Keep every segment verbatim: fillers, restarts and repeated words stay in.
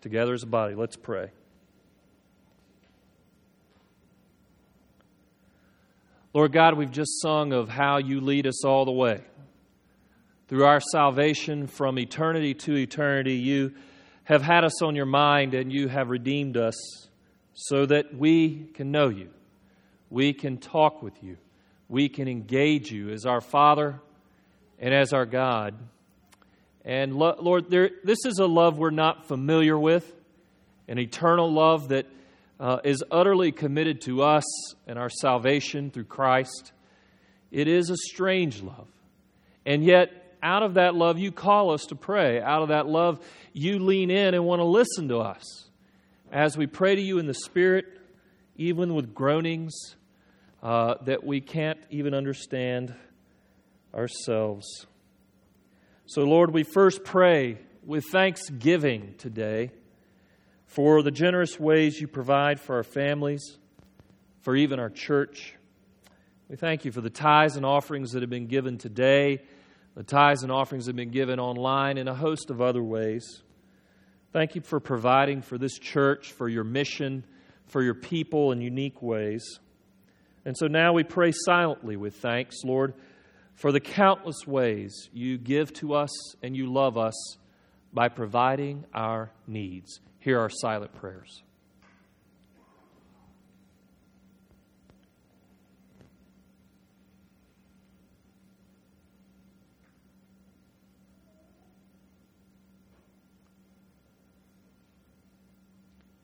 together as a body. Let's pray. Lord God, we've just sung of how you lead us all the way. Through our salvation from eternity to eternity, you have had us on your mind and you have redeemed us so that we can know you. We can talk with you. We can engage you as our Father and as our God. And lo- Lord, there, this is a love we're not familiar with, an eternal love that uh, is utterly committed to us and our salvation through Christ. It is a strange love. And yet, out of that love, you call us to pray. Out of that love, you lean in and want to listen to us. As we pray to you in the Spirit, even with groanings uh, that we can't even understand ourselves. So, Lord, we first pray with thanksgiving today for the generous ways you provide for our families, for even our church. We thank you for the tithes and offerings that have been given today, the tithes and offerings that have been given online, and a host of other ways. Thank you for providing for this church, for your mission, for your people in unique ways. And so now we pray silently with thanks, Lord, for the countless ways you give to us and you love us by providing our needs. Hear our silent prayers.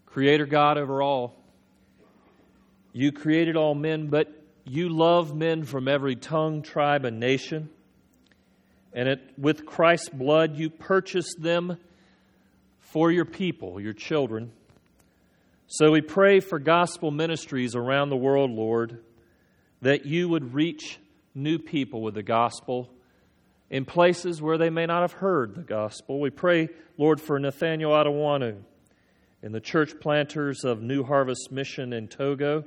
Creator God over all, you created all men, but you love men from every tongue, tribe, and nation. And it, with Christ's blood, you purchased them for your people, your children. So we pray for gospel ministries around the world, Lord, that you would reach new people with the gospel in places where they may not have heard the gospel. We pray, Lord, for Nathaniel Adewanu and the church planters of New Harvest Mission in Togo.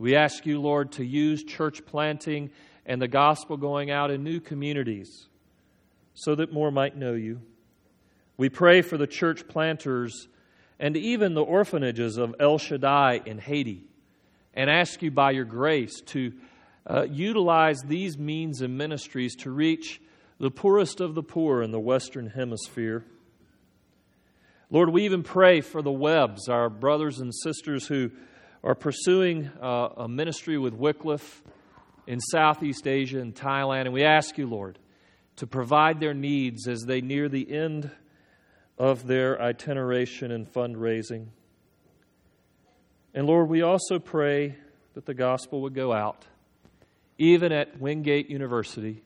We ask you, Lord, to use church planting and the gospel going out in new communities so that more might know you. We pray for the church planters and even the orphanages of El Shaddai in Haiti, and ask you by your grace to uh, utilize these means and ministries to reach the poorest of the poor in the Western Hemisphere. Lord, we even pray for the Webbs, our brothers and sisters who are pursuing uh, a ministry with Wycliffe in Southeast Asia and Thailand. And we ask you, Lord, to provide their needs as they near the end of their itineration and fundraising. And Lord, we also pray that the gospel would go out, even at Wingate University,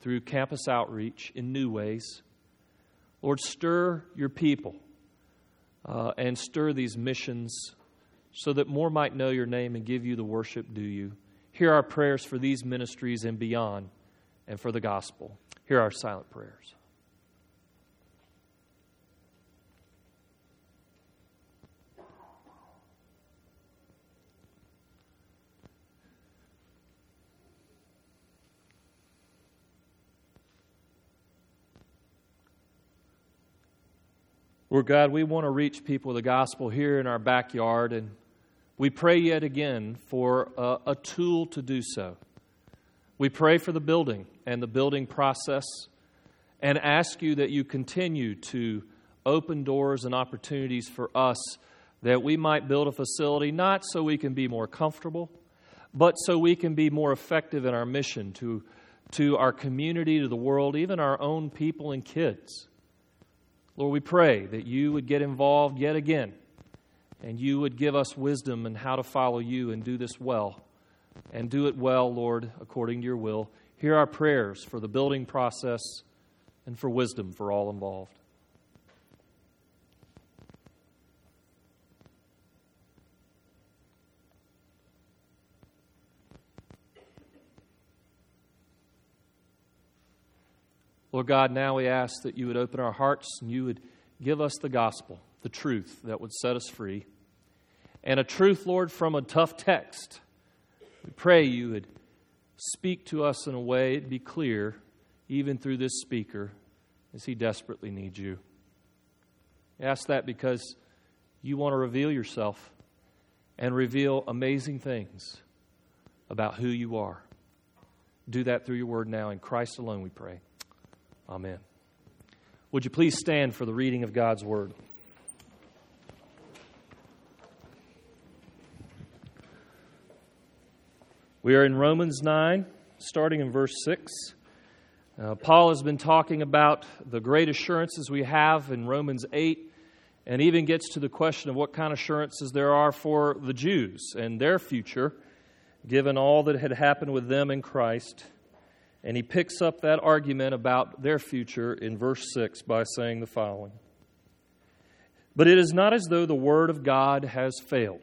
through campus outreach in new ways. Lord, stir your people. Uh, and stir these missions so that more might know your name and give you the worship due you. Hear our prayers for these ministries and beyond, and for the gospel. Hear our silent prayers. Lord God, we want to reach people with the gospel here in our backyard, and we pray yet again for a, a tool to do so. We pray for the building and the building process, and ask you that you continue to open doors and opportunities for us that we might build a facility, not so we can be more comfortable, but so we can be more effective in our mission to, to our community, to the world, even our own people and kids. Lord, we pray that you would get involved yet again, and you would give us wisdom in how to follow you and do this well. And do it well, Lord, according to your will. Hear our prayers for the building process and for wisdom for all involved. Lord God, now we ask that you would open our hearts and you would give us the gospel, the truth that would set us free. And a truth, Lord, from a tough text. We pray you would speak to us in a way it'd be clear, even through this speaker, as he desperately needs you. ask that because you want to reveal yourself and reveal amazing things about who you are. Do that through your word now. In Christ alone we pray. Amen. Would you please stand for the reading of God's word? We are in Romans nine, starting in verse six. Uh, Paul has been talking about the great assurances we have in Romans eight, and even gets to the question of what kind of assurances there are for the Jews and their future, given all that had happened with them in Christ. And he picks up that argument about their future in verse six by saying the following. But it is not as though the word of God has failed.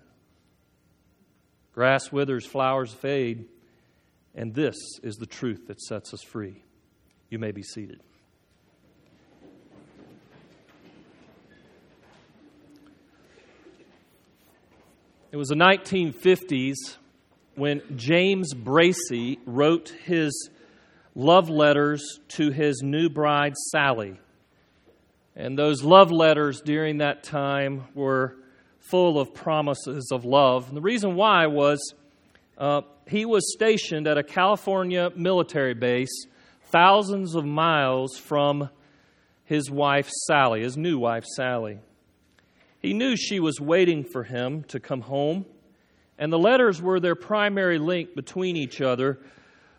Grass withers, flowers fade, and this is the truth that sets us free. You may be seated. It was the nineteen fifties when James Bracey wrote his love letters to his new bride, Sally. And those love letters during that time were full of promises of love. And the reason why was uh, he was stationed at a California military base thousands of miles from his wife, Sally, his new wife, Sally. He knew she was waiting for him to come home, and the letters were their primary link between each other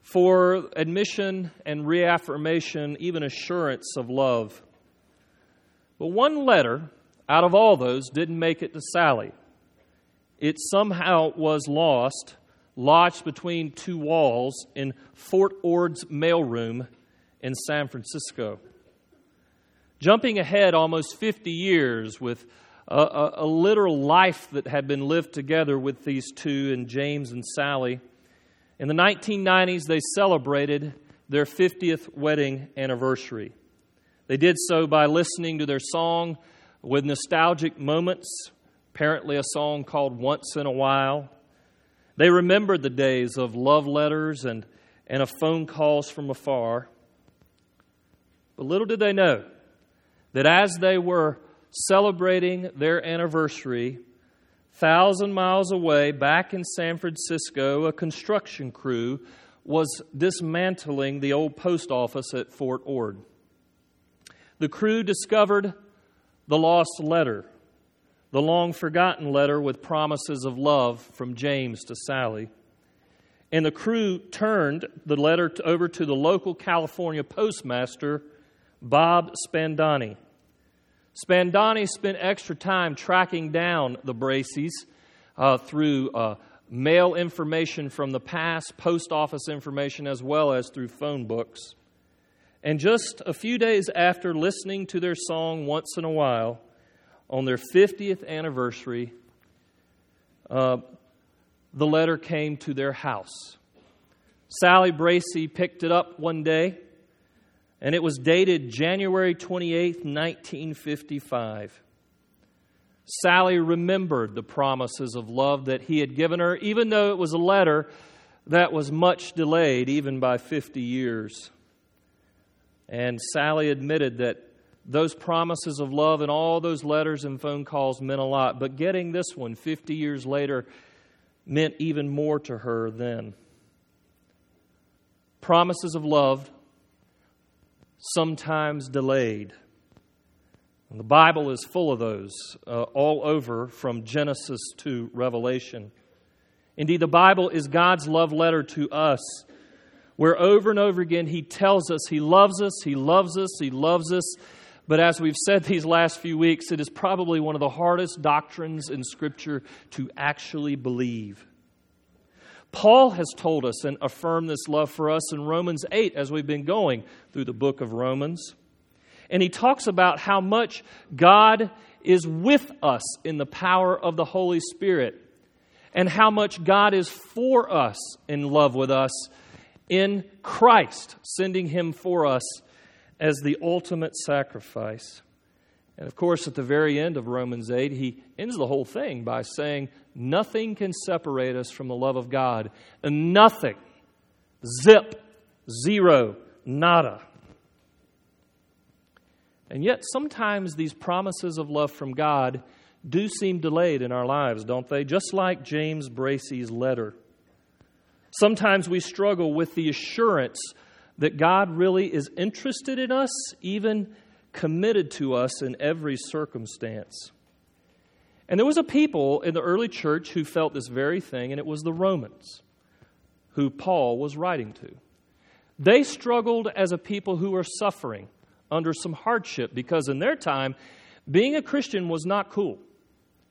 for admission and reaffirmation, even assurance of love. But one letter out of all those didn't make it to Sally. It somehow was lost, lodged between two walls in Fort Ord's mailroom in San Francisco. Jumping ahead almost fifty years with a, a, a literal life that had been lived together with these two and James and Sally, in the nineteen nineties they celebrated their fiftieth wedding anniversary. They did so by listening to their song with nostalgic moments, apparently a song called Once in a While. They remembered the days of love letters and, and of phone calls from afar. But little did they know that as they were celebrating their anniversary, thousand miles away, back in San Francisco, a construction crew was dismantling the old post office at Fort Ord. The crew discovered the lost letter, the long-forgotten letter with promises of love from James to Sally. And the crew turned the letter over to the local California postmaster, Bob Spandani. Spandani spent extra time tracking down the Braceys uh, through uh, mail information from the past, post office information, as well as through phone books. And just a few days after listening to their song Once in a While, on their fiftieth anniversary, uh, the letter came to their house. Sally Bracey picked it up one day, and it was dated January twenty-eighth, nineteen fifty-five. Sally remembered the promises of love that he had given her, even though it was a letter that was much delayed, even by fifty years. And Sally admitted that those promises of love and all those letters and phone calls meant a lot, but getting this one fifty years later meant even more to her then. Promises of love, sometimes delayed. And the Bible is full of those uh, all over from Genesis to Revelation. Indeed, the Bible is God's love letter to us, where over and over again He tells us He loves us, He loves us, He loves us. But as we've said these last few weeks, it is probably one of the hardest doctrines in Scripture to actually believe. Paul has told us and affirmed this love for us in Romans eight as we've been going through the book of Romans. And he talks about how much God is with us in the power of the Holy Spirit and how much God is for us in love with us in Christ, sending Him for us as the ultimate sacrifice. And of course, at the very end of Romans eight, he ends the whole thing by saying, nothing can separate us from the love of God. And nothing. Zip. Zero. Nada. And yet, sometimes these promises of love from God do seem delayed in our lives, don't they? Just like James Bracey's letter. Sometimes we struggle with the assurance that God really is interested in us, even committed to us in every circumstance. And there was a people in the early church who felt this very thing, and it was the Romans, who Paul was writing to. They struggled as a people who were suffering under some hardship, because in their time, being a Christian was not cool.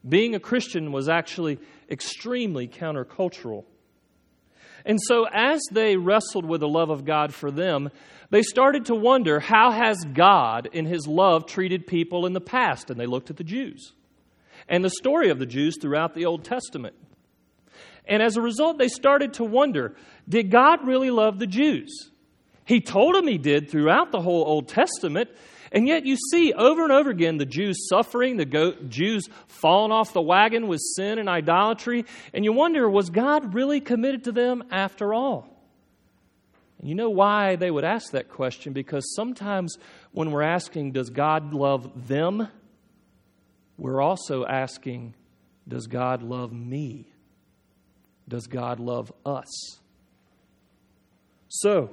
Being a Christian was actually extremely countercultural. And so as they wrestled with the love of God for them, they started to wonder, how has God in His love treated people in the past? And they looked at the Jews and the story of the Jews throughout the Old Testament. And as a result, they started to wonder, did God really love the Jews? He told them He did throughout the whole Old Testament. And yet you see over and over again the Jews suffering, the Jews falling off the wagon with sin and idolatry. And you wonder, was God really committed to them after all? And you know why they would ask that question? Because sometimes when we're asking, does God love them? We're also asking, does God love me? Does God love us? So,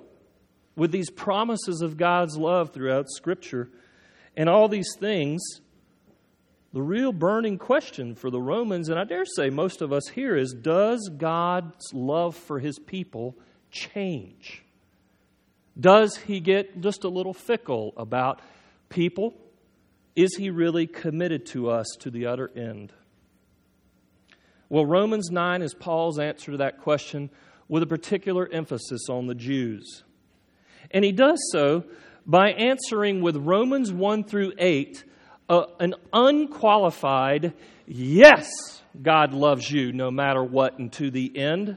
with these promises of God's love throughout Scripture and all these things, the real burning question for the Romans, and I dare say most of us here, is, does God's love for His people change? Does He get just a little fickle about people? Is He really committed to us to the utter end? Well, Romans nine is Paul's answer to that question, with a particular emphasis on the Jews. And he does so by answering with Romans one through eight uh, an unqualified, yes, God loves you no matter what and to the end.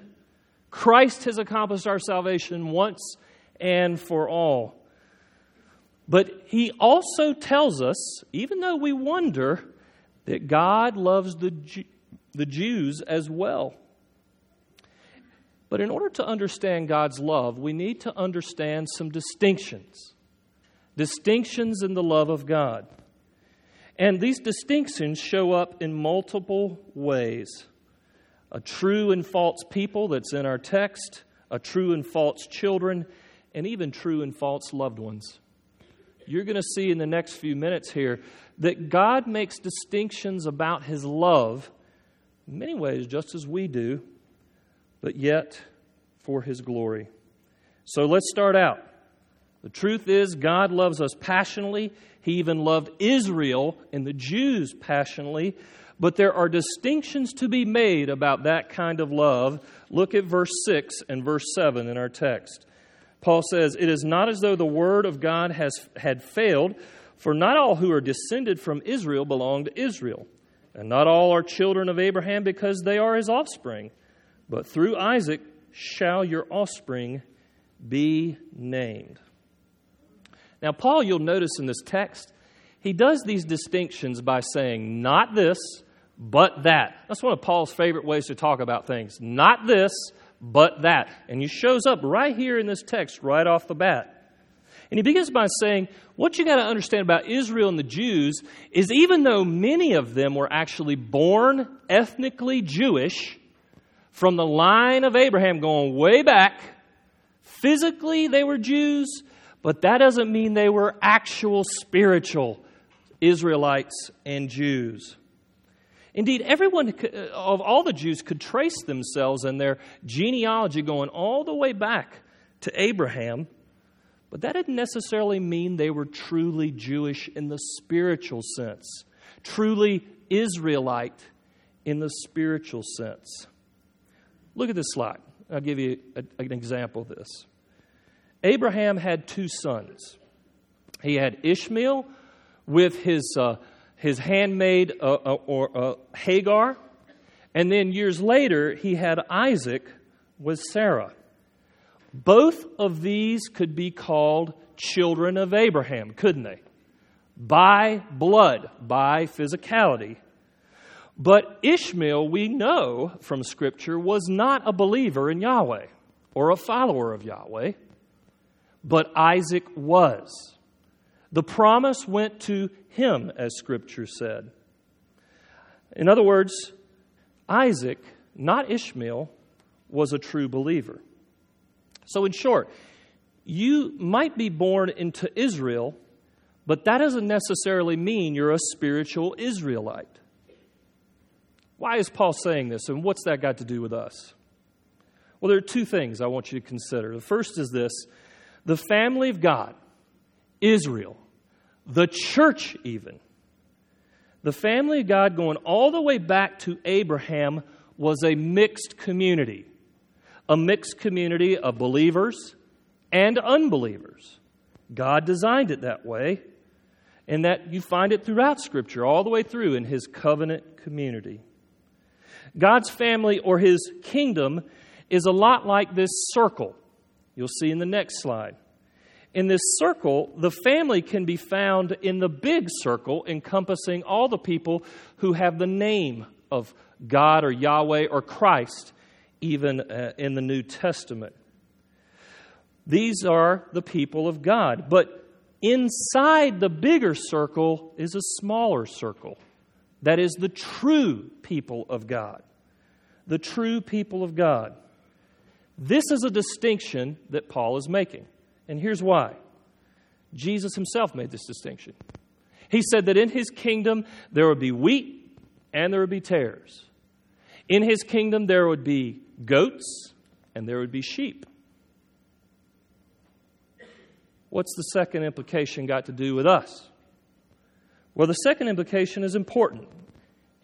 Christ has accomplished our salvation once and for all. But he also tells us, even though we wonder, that God loves the Jew- the Jews as well. But in order to understand God's love, we need to understand some distinctions. Distinctions in the love of God. And these distinctions show up in multiple ways. A true and false people that's in our text, a true and false children, and even true and false loved ones. You're going to see in the next few minutes here that God makes distinctions about His love, in many ways just as we do, but yet for His glory. So let's start out. The truth is, God loves us passionately. He even loved Israel and the Jews passionately. But there are distinctions to be made about that kind of love. Look at verse six and verse seven in our text. Paul says, it is not as though the word of God has had failed, for not all who are descended from Israel belong to Israel, and not all are children of Abraham because they are his offspring. But through Isaac shall your offspring be named. Now, Paul, you'll notice in this text, he does these distinctions by saying, not this, but that. That's one of Paul's favorite ways to talk about things. Not this, but that. And he shows up right here in this text, right off the bat. And he begins by saying, what you got to understand about Israel and the Jews is, even though many of them were actually born ethnically Jewish, from the line of Abraham going way back, physically they were Jews, but that doesn't mean they were actual spiritual Israelites, and Jews. Indeed, everyone of all the Jews could trace themselves and their genealogy going all the way back to Abraham, but that didn't necessarily mean they were truly Jewish in the spiritual sense, truly Israelite in the spiritual sense. Look at this slide. I'll give you a, an example of this. Abraham had two sons. He had Ishmael with his uh, his handmaid uh, uh, or uh, Hagar, and then years later he had Isaac with Sarah. Both of these could be called children of Abraham, couldn't they? By blood, by physicality. But Ishmael, we know from Scripture, was not a believer in Yahweh or a follower of Yahweh, but Isaac was. The promise went to him, as Scripture said. In other words, Isaac, not Ishmael, was a true believer. So in short, you might be born into Israel, but that doesn't necessarily mean you're a spiritual Israelite. Why is Paul saying this, and what's that got to do with us? Well, there are two things I want you to consider. The first is this: the family of God, Israel, the church even. The family of God going all the way back to Abraham was a mixed community, a mixed community of believers and unbelievers. God designed it that way, and that you find it throughout Scripture, all the way through in His covenant community. God's family or His kingdom is a lot like this circle you'll see in the next slide. In this circle, the family can be found in the big circle encompassing all the people who have the name of God or Yahweh or Christ, even uh, in the New Testament. These are the people of God. But inside the bigger circle is a smaller circle. That is the true people of God. The true people of God. This is a distinction that Paul is making. And here's why. Jesus himself made this distinction. He said that in his kingdom there would be wheat and there would be tares. In his kingdom there would be goats and there would be sheep. What's the second implication got to do with us? Well, the second implication is important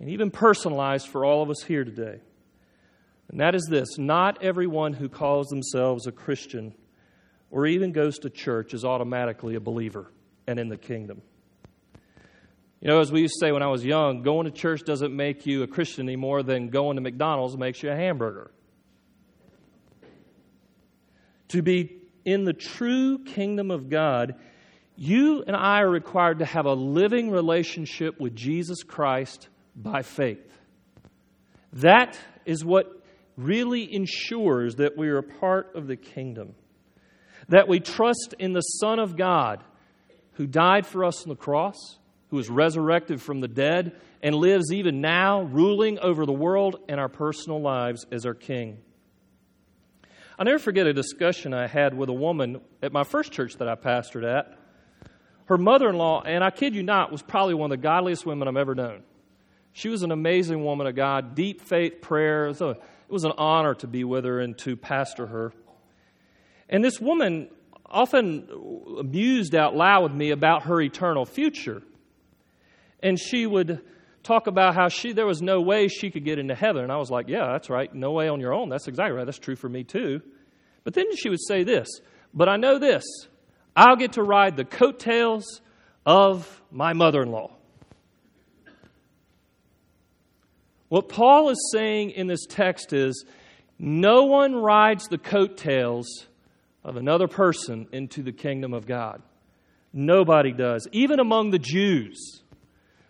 and even personalized for all of us here today. And that is this: not everyone who calls themselves a Christian or even goes to church is automatically a believer and in the kingdom. You know, as we used to say when I was young, going to church doesn't make you a Christian any more than going to McDonald's makes you a hamburger. To be in the true kingdom of God, you and I are required to have a living relationship with Jesus Christ by faith. That is what really ensures that we are a part of the kingdom, that we trust in the Son of God who died for us on the cross, who was resurrected from the dead, and lives even now ruling over the world and our personal lives as our King. I'll never forget a discussion I had with a woman at my first church that I pastored at. Her mother-in-law, and I kid you not, was probably one of the godliest women I've ever known. She was an amazing woman of God, deep faith, prayer. It was, a, it was an honor to be with her and to pastor her. And this woman often mused out loud with me about her eternal future. And she would talk about how she there was no way she could get into heaven. And I was like, yeah, that's right. No way on your own. That's exactly right. That's true for me too. But then she would say this: but I know this, I'll get to ride the coattails of my mother-in-law. What Paul is saying in this text is no one rides the coattails of another person into the kingdom of God. Nobody does, even among the Jews.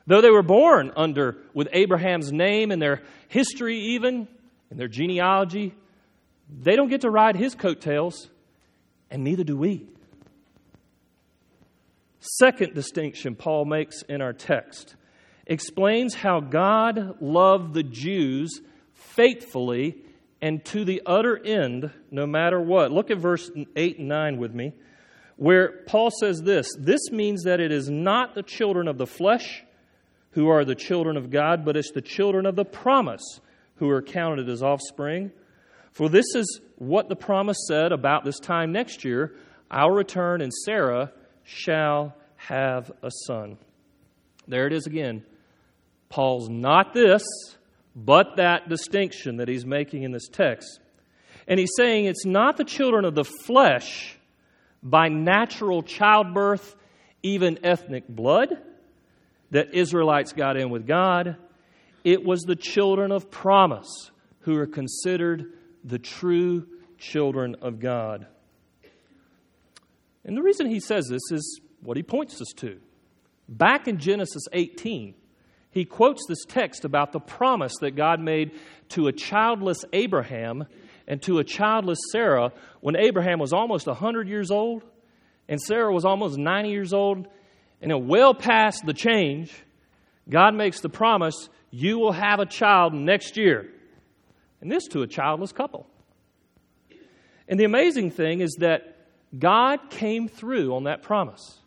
Though they were born under with Abraham's name and their history even, and their genealogy, they don't get to ride his coattails, and neither do we. Second distinction Paul makes in our text explains how God loved the Jews faithfully and to the utter end, no matter what. Look at verse eight and nine with me. where Paul says this, this means that it is not the children of the flesh who are the children of God, but it's the children of the promise who are counted as offspring. For this is what the promise said about this time next year, I'll return and Sarah shall have a son. There it is again. Paul's not this, but that distinction that he's making in this text. And he's saying it's not the children of the flesh by natural childbirth, even ethnic blood, that Israelites got in with God. It was the children of promise who are considered the true children of God. And the reason he says this is what he points us to. Back in Genesis eighteen, he quotes this text about the promise that God made to a childless Abraham and to a childless Sarah when Abraham was almost one hundred years old and Sarah was almost ninety years old. And well past the change, God makes the promise, you will have a child next year. And this to a childless couple. And the amazing thing is that God came through on that promise.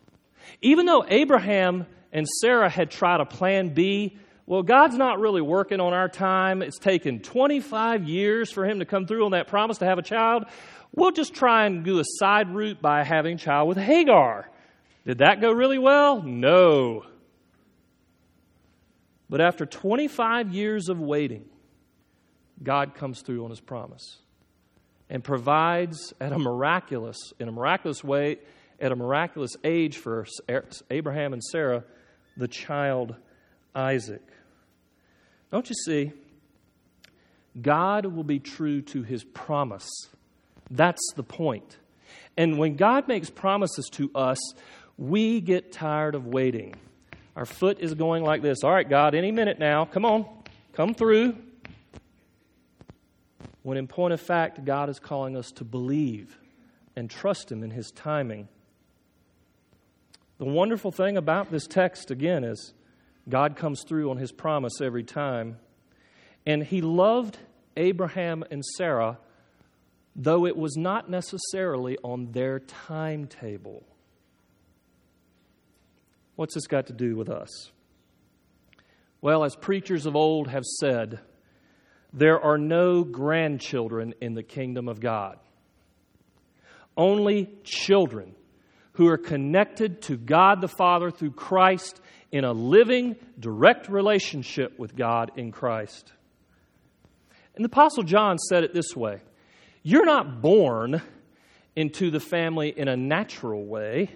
Even though Abraham and Sarah had tried a plan B, well, God's not really working on our time. It's taken twenty-five years for him to come through on that promise to have a child. We'll just try and do a side route by having a child with Hagar. Did that go really well? No. But after twenty-five years of waiting, God comes through on his promise and provides at a miraculous, in a miraculous way, at a miraculous age for Abraham and Sarah, the child Isaac. Don't you see? God will be true to his promise. That's the point. And when God makes promises to us, we get tired of waiting. Our foot is going like this. All right, God, any minute now. Come on. Come through. When in point of fact, God is calling us to believe and trust him in his timing. The wonderful thing about this text, again, is God comes through on his promise every time. And he loved Abraham and Sarah, though it was not necessarily on their timetable. What's this got to do with us? Well, as preachers of old have said, there are no grandchildren in the kingdom of God. Only children who are connected to God the Father through Christ in a living, direct relationship with God in Christ. And the Apostle John said it this way. You're not born into the family in a natural way.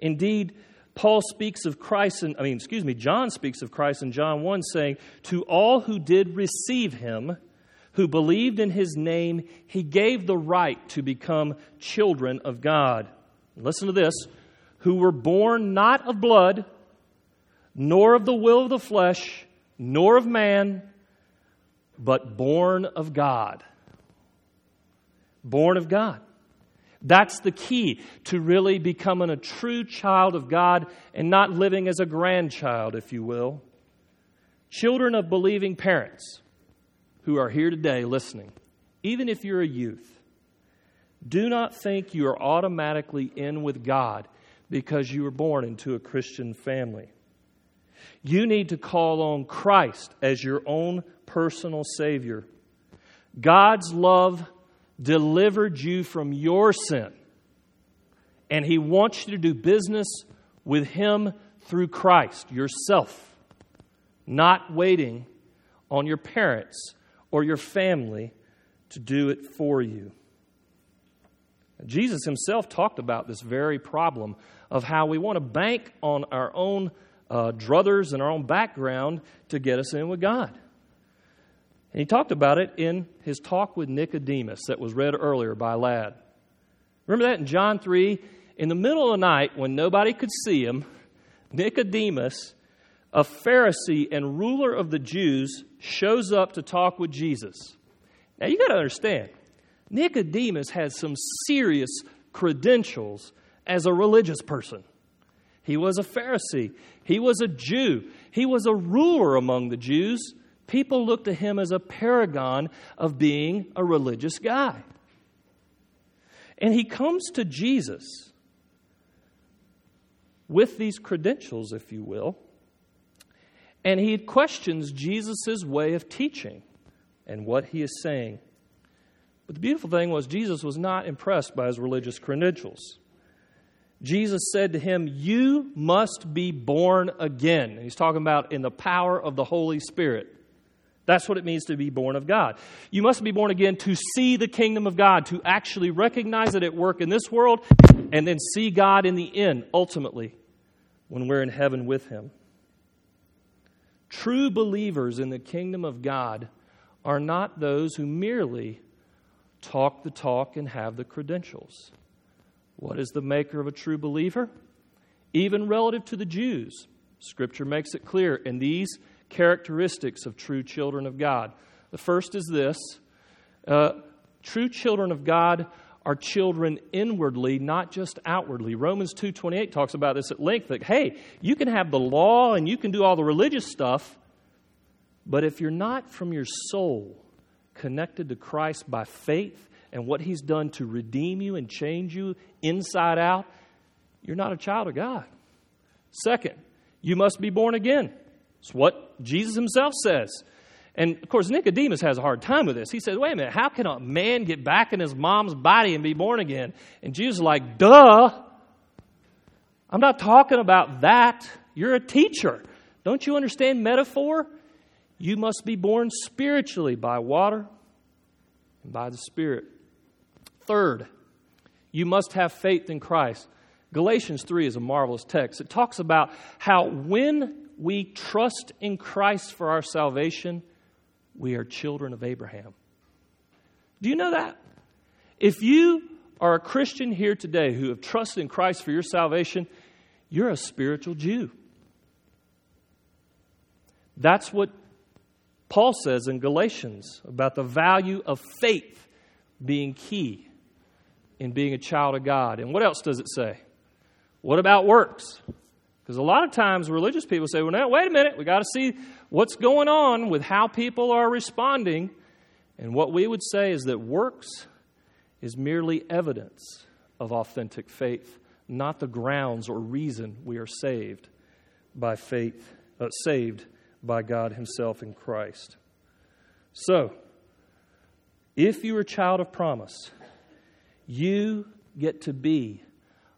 Indeed, Paul speaks of Christ, in, I mean, excuse me, John speaks of Christ in John one, saying, to all who did receive him, who believed in his name, he gave the right to become children of God. Listen to this. Who were born not of blood, nor of the will of the flesh, nor of man, but born of God. Born of God. That's the key to really becoming a true child of God and not living as a grandchild, if you will. Children of believing parents who are here today listening, even if you're a youth, do not think you are automatically in with God because you were born into a Christian family. You need to call on Christ as your own personal Savior. God's love delivered you from your sin. And he wants you to do business with him through Christ, yourself. Not waiting on your parents or your family to do it for you. Jesus himself talked about this very problem of how we want to bank on our own uh, druthers and our own background to get us in with God. And he talked about it in his talk with Nicodemus that was read earlier by Ladd. Remember that in John three? In the middle of the night when nobody could see him, Nicodemus, a Pharisee and ruler of the Jews, shows up to talk with Jesus. Now you got to understand, Nicodemus had some serious credentials as a religious person. He was a Pharisee. He was a Jew. He was a ruler among the Jews. People looked to him as a paragon of being a religious guy. And he comes to Jesus with these credentials, if you will, and he questions Jesus' way of teaching and what he is saying. But the beautiful thing was Jesus was not impressed by his religious credentials. Jesus said to him, "You must be born again." And he's talking about in the power of the Holy Spirit. That's what it means to be born of God. You must be born again to see the kingdom of God, to actually recognize it at work in this world, and then see God in the end, ultimately, when we're in heaven with him. True believers in the kingdom of God are not those who merely talk the talk and have the credentials. What is the maker of a true believer? Even relative to the Jews, Scripture makes it clear in these characteristics of true children of God. The first is this. Uh, true children of God are children inwardly, not just outwardly. Romans two twenty-eight talks about this at length. That, hey, you can have the law and you can do all the religious stuff, but if you're not from your soul connected to Christ by faith, and what he's done to redeem you and change you inside out, you're not a child of God. Second, you must be born again. It's what Jesus himself says. And, of course, Nicodemus has a hard time with this. He says, wait a minute, how can a man get back in his mom's body and be born again? And Jesus is like, duh, I'm not talking about that. You're a teacher. Don't you understand metaphor? You must be born spiritually by water and by the Spirit. Third, you must have faith in Christ. Galatians three is a marvelous text. It talks about how when we trust in Christ for our salvation, we are children of Abraham. Do you know that? If you are a Christian here today who have trusted in Christ for your salvation, you're a spiritual Jew. That's what Paul says in Galatians about the value of faith being key in being a child of God. And what else does it say? What about works? Because a lot of times religious people say, well, now, wait a minute, we got to see what's going on with how people are responding. And what we would say is that works is merely evidence of authentic faith, not the grounds or reason we are saved by faith, uh, saved by God himself in Christ. So, if you're a child of promise, you get to be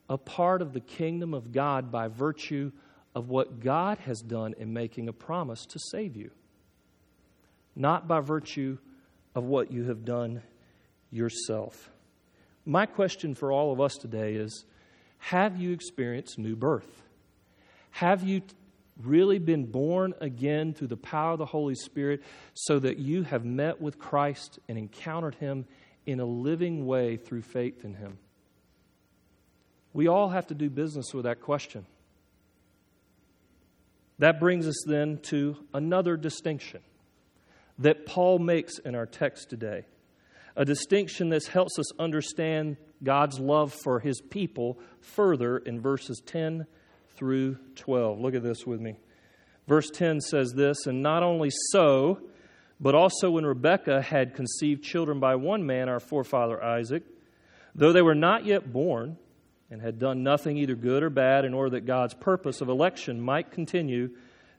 a part of the kingdom of God by virtue of what God has done in making a promise to save you, not by virtue of what you have done yourself. My question for all of us today is, have you experienced new birth? Have you T- really been born again through the power of the Holy Spirit so that you have met with Christ and encountered him in a living way through faith in him? We all have to do business with that question. That brings us then to another distinction that Paul makes in our text today, a distinction that helps us understand God's love for his people further in verses ten through twelve. Look at this with me. Verse ten says this, "And not only so, but also when Rebekah had conceived children by one man, our forefather Isaac, though they were not yet born and had done nothing either good or bad, in order that God's purpose of election might continue,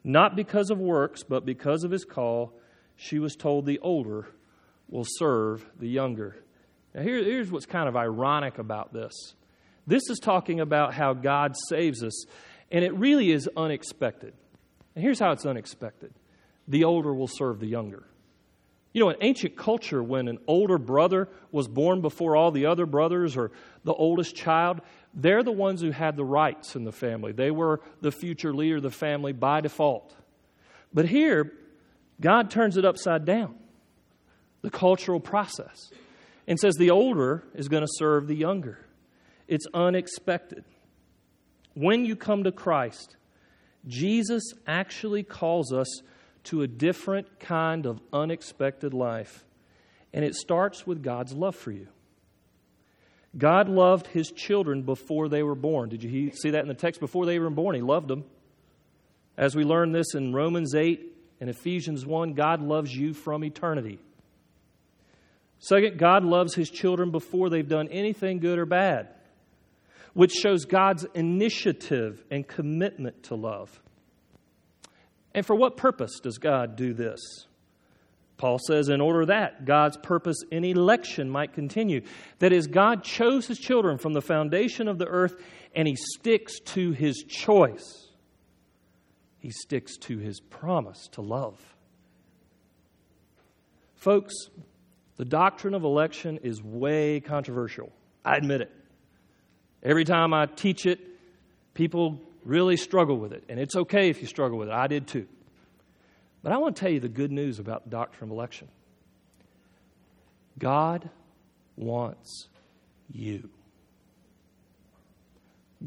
not because of works, but because of his call, she was told the older will serve the younger." Now here, here's what's kind of ironic about this. This is talking about how God saves us. And it really is unexpected. And here's how it's unexpected. The older will serve the younger. You know, in ancient culture, when an older brother was born before all the other brothers or the oldest child, they're the ones who had the rights in the family. They were the future leader of the family by default. But here, God turns it upside down, the cultural process, and says the older is going to serve the younger. It's unexpected. When you come to Christ, Jesus actually calls us to a different kind of unexpected life. And it starts with God's love for you. God loved his children before they were born. Did you see that in the text? Before they were born, he loved them. As we learn this in Romans eight and Ephesians one, God loves you from eternity. Second, God loves his children before they've done anything good or bad. which shows God's initiative and commitment to love. And for what purpose does God do this? Paul says, in order that God's purpose in election might continue. That is, God chose his children from the foundation of the earth, and he sticks to his choice. He sticks to his promise to love. Folks, the doctrine of election is way controversial. I admit it. Every time I teach it, people really struggle with it. And it's okay if you struggle with it. I did too. But I want to tell you the good news about the doctrine of election. God wants you.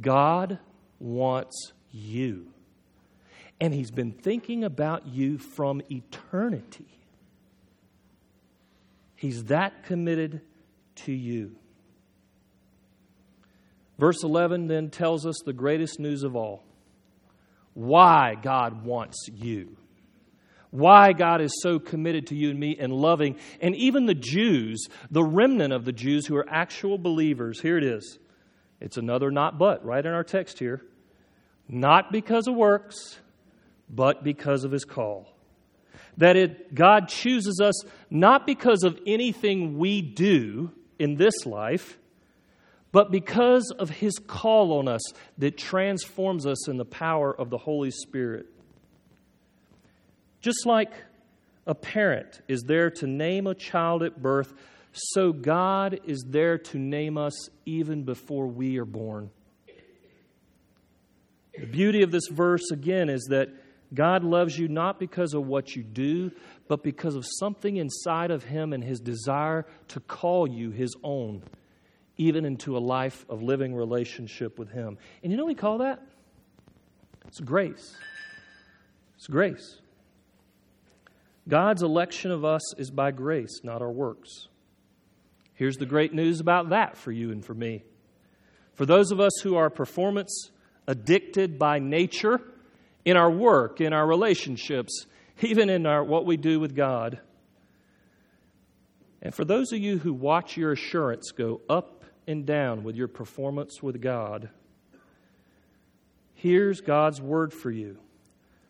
God wants you. And he's been thinking about you from eternity. He's that committed to you. Verse eleven then tells us the greatest news of all. Why God wants you. Why God is so committed to you and me and loving. And even the Jews, the remnant of the Jews who are actual believers. Here it is. It's another not but right in our text here. Not because of works, but because of his call. That it, God chooses us not because of anything we do in this life, but because of his call on us that transforms us in the power of the Holy Spirit. Just like a parent is there to name a child at birth, so God is there to name us even before we are born. The beauty of this verse, again, is that God loves you not because of what you do, but because of something inside of him and his desire to call you his own, even into a life of living relationship with him. And you know what we call that? It's grace. It's grace. God's election of us is by grace, not our works. Here's the great news about that for you and for me. For those of us who are performance addicted by nature, in our work, in our relationships, even in our what we do with God. And for those of you who watch your assurance go up and down with your performance with God, here's God's word for you.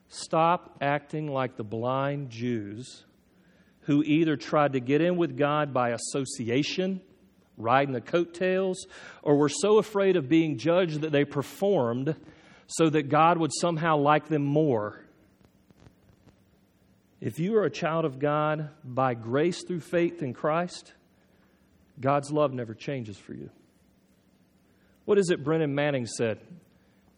Stop acting like the blind Jews who either tried to get in with God by association, riding the coattails, or were so afraid of being judged that they performed so that God would somehow like them more. If you are a child of God by grace through faith in Christ, God's love never changes for you. What is it Brennan Manning said?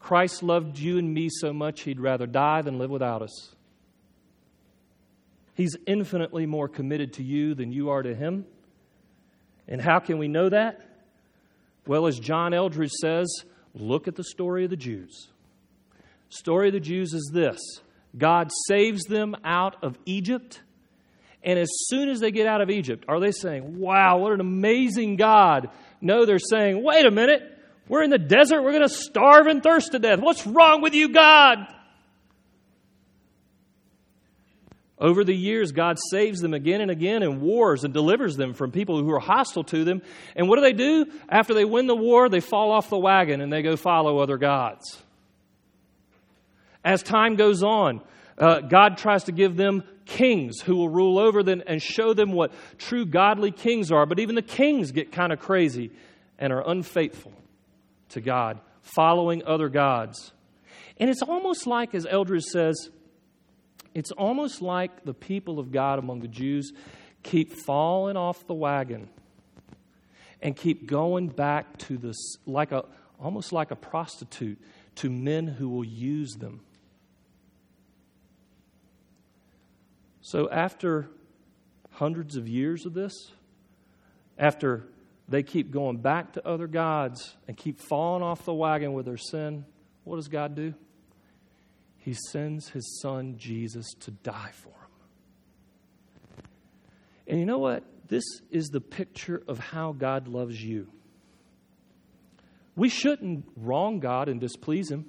Christ loved you and me so much he'd rather die than live without us. He's infinitely more committed to you than you are to him. And how can we know that? Well, as John Eldridge says, look at the story of the Jews. Story of the Jews is this. God saves them out of Egypt. And as soon as they get out of Egypt, are they saying, wow, what an amazing God? No, they're saying, wait a minute. We're in the desert. We're going to starve and thirst to death. What's wrong with you, God? Over the years, God saves them again and again in wars and delivers them from people who are hostile to them. And what do they do? After they win the war, they fall off the wagon and they go follow other gods. As time goes on, uh, God tries to give them kings who will rule over them and show them what true godly kings are. But even the kings get kind of crazy and are unfaithful to God, following other gods. And it's almost like, as Eldridge says, it's almost like the people of God among the Jews keep falling off the wagon and keep going back to this, like a almost like a prostitute to men who will use them. So after hundreds of years of this, after they keep going back to other gods and keep falling off the wagon with their sin, what does God do? He sends his son Jesus to die for them. And you know what? This is the picture of how God loves you. We shouldn't wrong God and displease him.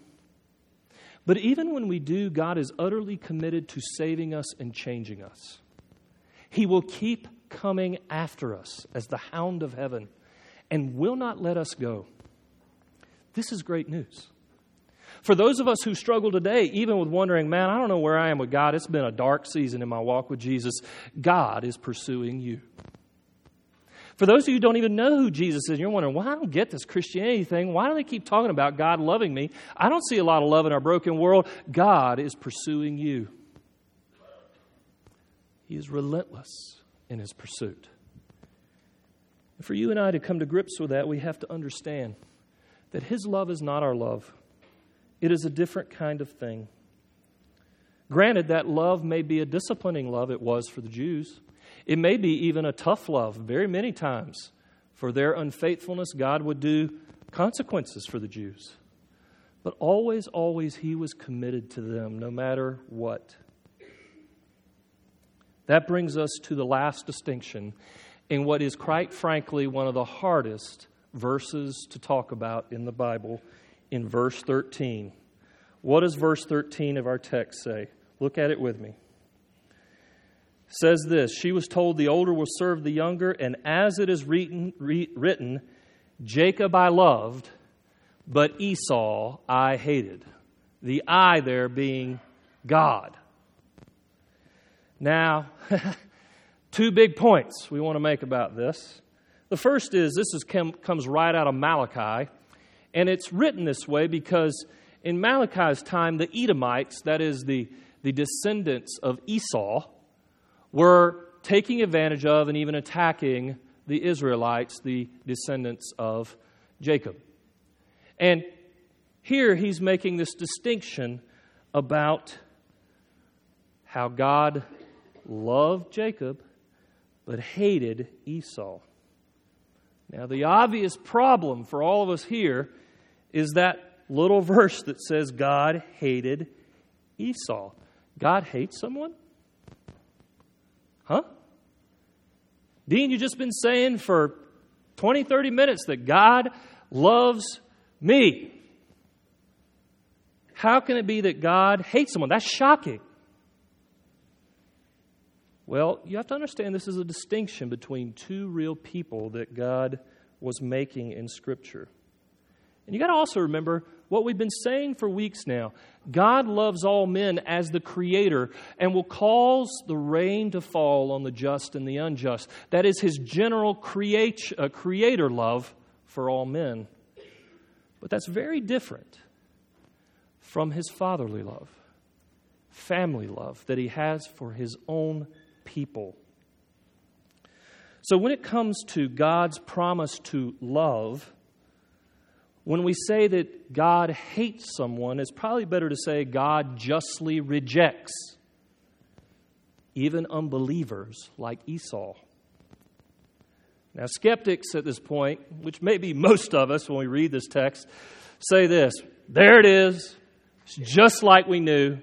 But even when we do, God is utterly committed to saving us and changing us. He will keep coming after us as the hound of heaven and will not let us go. This is great news. For those of us who struggle today, even with wondering, man, I don't know where I am with God. It's been a dark season in my walk with Jesus. God is pursuing you. For those of you who don't even know who Jesus is, you're wondering, well, I don't get this Christianity thing. Why do they keep talking about God loving me? I don't see a lot of love in our broken world. God is pursuing you. He is relentless in his pursuit. And for you and I to come to grips with that, we have to understand that his love is not our love. It is a different kind of thing. Granted, that love may be a disciplining love. It was for the Jews. It may be even a tough love. Very many times for their unfaithfulness, God would do consequences for the Jews. But always, always, he was committed to them, no matter what. That brings us to the last distinction in what is quite frankly one of the hardest verses to talk about in the Bible, in verse thirteen. What does verse thirteen of our text say? Look at it with me. It says this, she was told the older will serve the younger, and as it is written, written, Jacob I loved, but Esau I hated. The I there being God. Now, two big points we want to make about this. The first is, this is comes right out of Malachi. And it's written this way because in Malachi's time, the Edomites, that is the, the descendants of Esau, were taking advantage of and even attacking the Israelites, the descendants of Jacob. And here he's making this distinction about how God loved Jacob but hated Esau. Now, the obvious problem for all of us here is that little verse that says God hated Esau. God hates someone? Huh? Dean, you've just been saying for twenty, thirty minutes that God loves me. How can it be that God hates someone? That's shocking. Well, you have to understand this is a distinction between two real people that God was making in Scripture. And you got to also remember what we've been saying for weeks now. God loves all men as the Creator and will cause the rain to fall on the just and the unjust. That is his general create, uh, creator love for all men. But that's very different from his fatherly love, family love that he has for his own people. So when it comes to God's promise to love, when we say that God hates someone, it's probably better to say God justly rejects even unbelievers like Esau. Now, skeptics at this point, which may be most of us when we read this text, say this, there it is, it's just like we knew,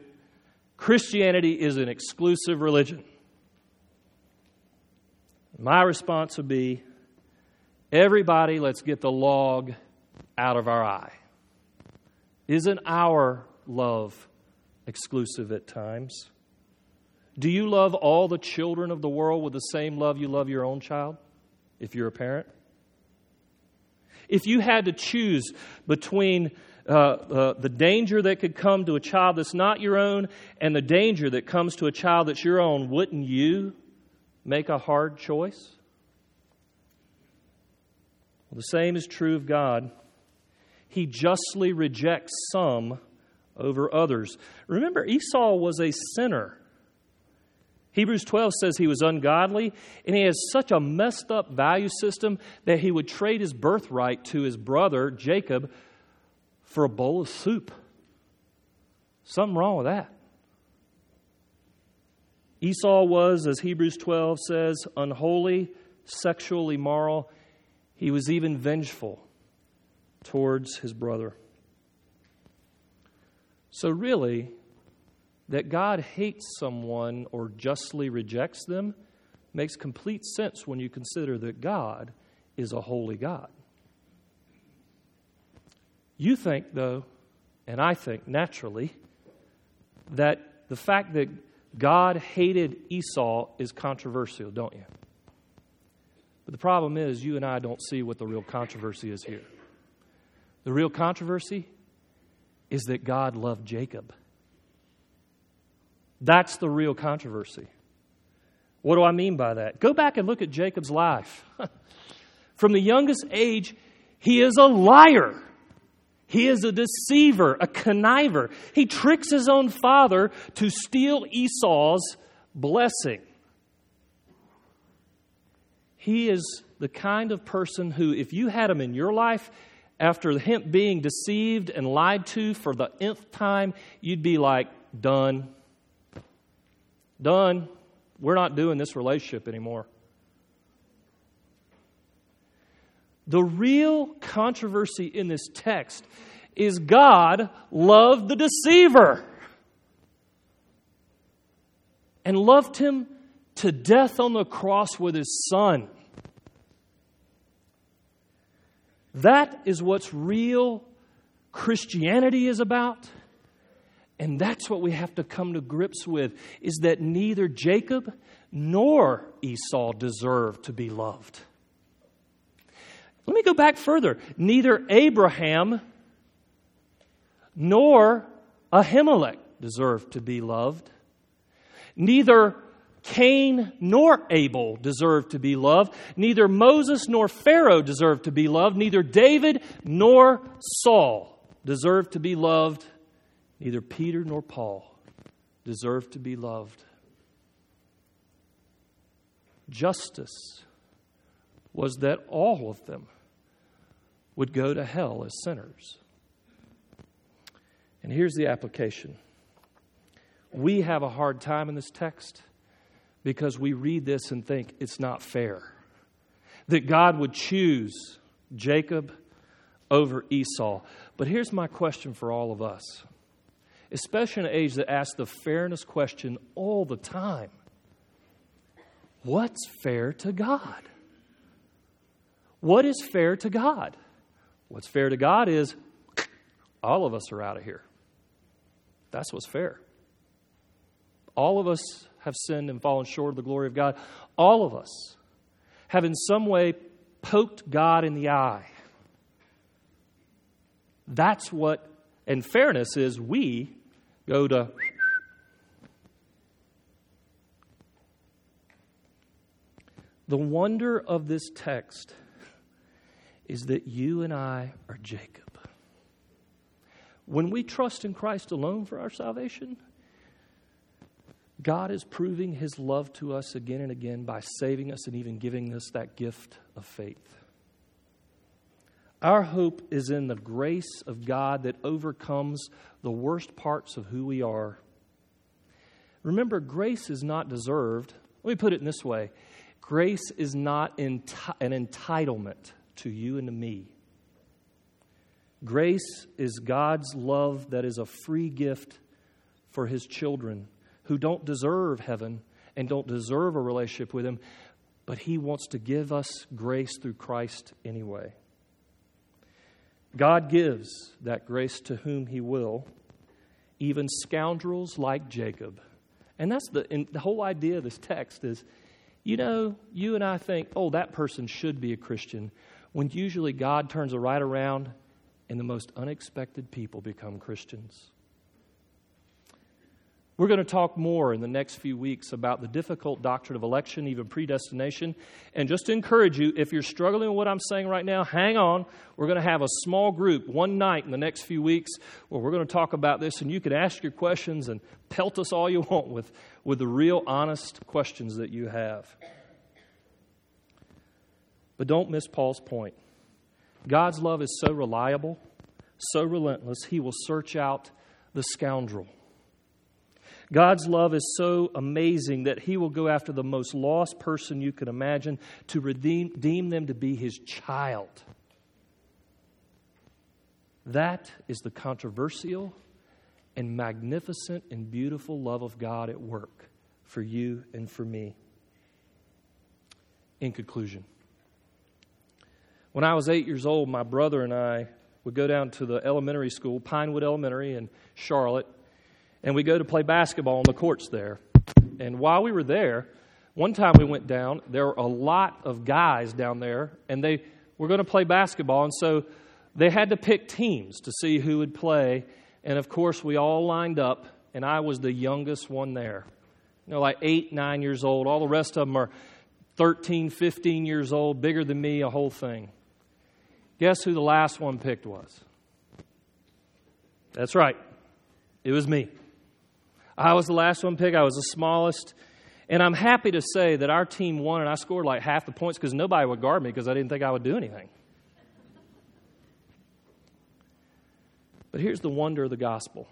Christianity is an exclusive religion. My response would be, everybody, let's get the log out of our eye. Isn't our love exclusive at times? Do you love all the children of the world with the same love you love your own child, if you're a parent? If you had to choose between uh, uh, the danger that could come to a child that's not your own and the danger that comes to a child that's your own, wouldn't you make a hard choice? Well, the same is true of God. He justly rejects some over others. Remember, Esau was a sinner. Hebrews twelve says he was ungodly, and he has such a messed up value system that he would trade his birthright to his brother, Jacob, for a bowl of soup. Something wrong with that. Esau was, as Hebrews twelve says, unholy, sexually immoral. He was even vengeful towards his brother. So really, that God hates someone or justly rejects them makes complete sense when you consider that God is a holy God. You think, though, and I think naturally, that the fact that God hated Esau is controversial, don't you? But the problem is, you and I don't see what the real controversy is here. The real controversy is that God loved Jacob. That's the real controversy. What do I mean by that? Go back and look at Jacob's life. From the youngest age, he is a liar. He is a deceiver, a conniver. He tricks his own father to steal Esau's blessing. He is the kind of person who, if you had him in your life, after him being deceived and lied to for the nth time, you'd be like, done. Done. We're not doing this relationship anymore. The real controversy in this text is God loved the deceiver and loved him to death on the cross with his son. That is what real Christianity is about. And that's what we have to come to grips with, is that neither Jacob nor Esau deserved to be loved. Let me go back further. Neither Abraham nor Ahimelech deserved to be loved. Neither Cain nor Abel deserved to be loved. Neither Moses nor Pharaoh deserved to be loved. Neither David nor Saul deserved to be loved. Neither Peter nor Paul deserved to be loved. Justice was that all of them would go to hell as sinners. And here's the application. We have a hard time in this text because we read this and think it's not fair that God would choose Jacob over Esau. But here's my question for all of us, especially in an age that asks the fairness question all the time. What's fair to God? What is fair to God? What's fair to God is all of us are out of here. That's what's fair. All of us have sinned and fallen short of the glory of God. All of us have in some way poked God in the eye. That's what, and fairness is we go to. The wonder of this text is that you and I are Jacob. When we trust in Christ alone for our salvation, God is proving his love to us again and again by saving us and even giving us that gift of faith. Our hope is in the grace of God that overcomes the worst parts of who we are. Remember, grace is not deserved. Let me put it in this way. Grace is not enti- an entitlement to you and to me. Grace is God's love that is a free gift for his children who don't deserve heaven and don't deserve a relationship with him, but he wants to give us grace through Christ anyway. God gives that grace to whom he will, even scoundrels like Jacob. And that's the, and the whole idea of this text is, you know, you and I think, oh, that person should be a Christian, when usually God turns it right around and the most unexpected people become Christians. We're going to talk more in the next few weeks about the difficult doctrine of election, even predestination. And just to encourage you, if you're struggling with what I'm saying right now, hang on. We're going to have a small group one night in the next few weeks where we're going to talk about this, and you can ask your questions and pelt us all you want with, with the real honest questions that you have. But don't miss Paul's point. God's love is so reliable, so relentless, he will search out the scoundrel. God's love is so amazing that he will go after the most lost person you can imagine to redeem, deem them to be his child. That is the controversial and magnificent and beautiful love of God at work for you and for me. In conclusion, when I was eight years old, my brother and I would go down to the elementary school, Pinewood Elementary in Charlotte, and we go to play basketball on the courts there. And while we were there, one time we went down, there were a lot of guys down there, and they were going to play basketball. And so They had to pick teams to see who would play. And, of course, we all lined up, and I was the youngest one there. You know, like eight, nine years old. All the rest of them are thirteen, fifteen years old, bigger than me, a whole thing. Guess who the last one picked was? That's right. It was me. I was the last one picked. I was the smallest. And I'm happy to say that our team won, and I scored like half the points because nobody would guard me because I didn't think I would do anything. But here's the wonder of the gospel.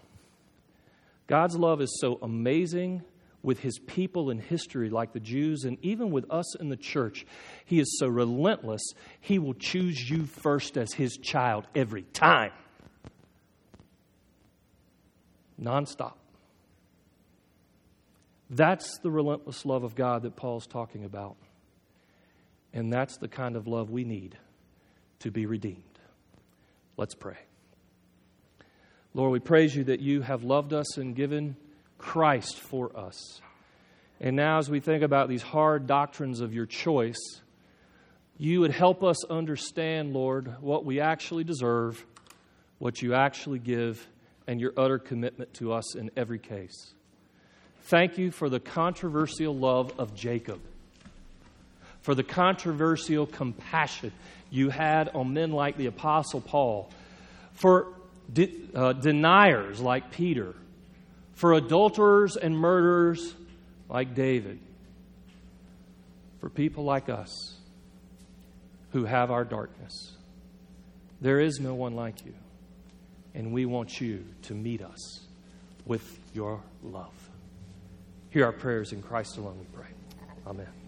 God's love is so amazing with his people in history, like the Jews, and even with us in the church. He is so relentless, he will choose you first as his child every time. Nonstop. That's the relentless love of God that Paul's talking about. And that's the kind of love we need to be redeemed. Let's pray. Lord, we praise you that you have loved us and given Christ for us. And now as we think about these hard doctrines of your choice, you would help us understand, Lord, what we actually deserve, what you actually give, and your utter commitment to us in every case. Thank you for the controversial love of Jacob, for the controversial compassion you had on men like the Apostle Paul, for de- uh, deniers like Peter, for adulterers and murderers like David, for people like us who have our darkness. There is no one like you, and we want you to meet us with your love. Hear our prayers in Christ alone, we pray. Amen.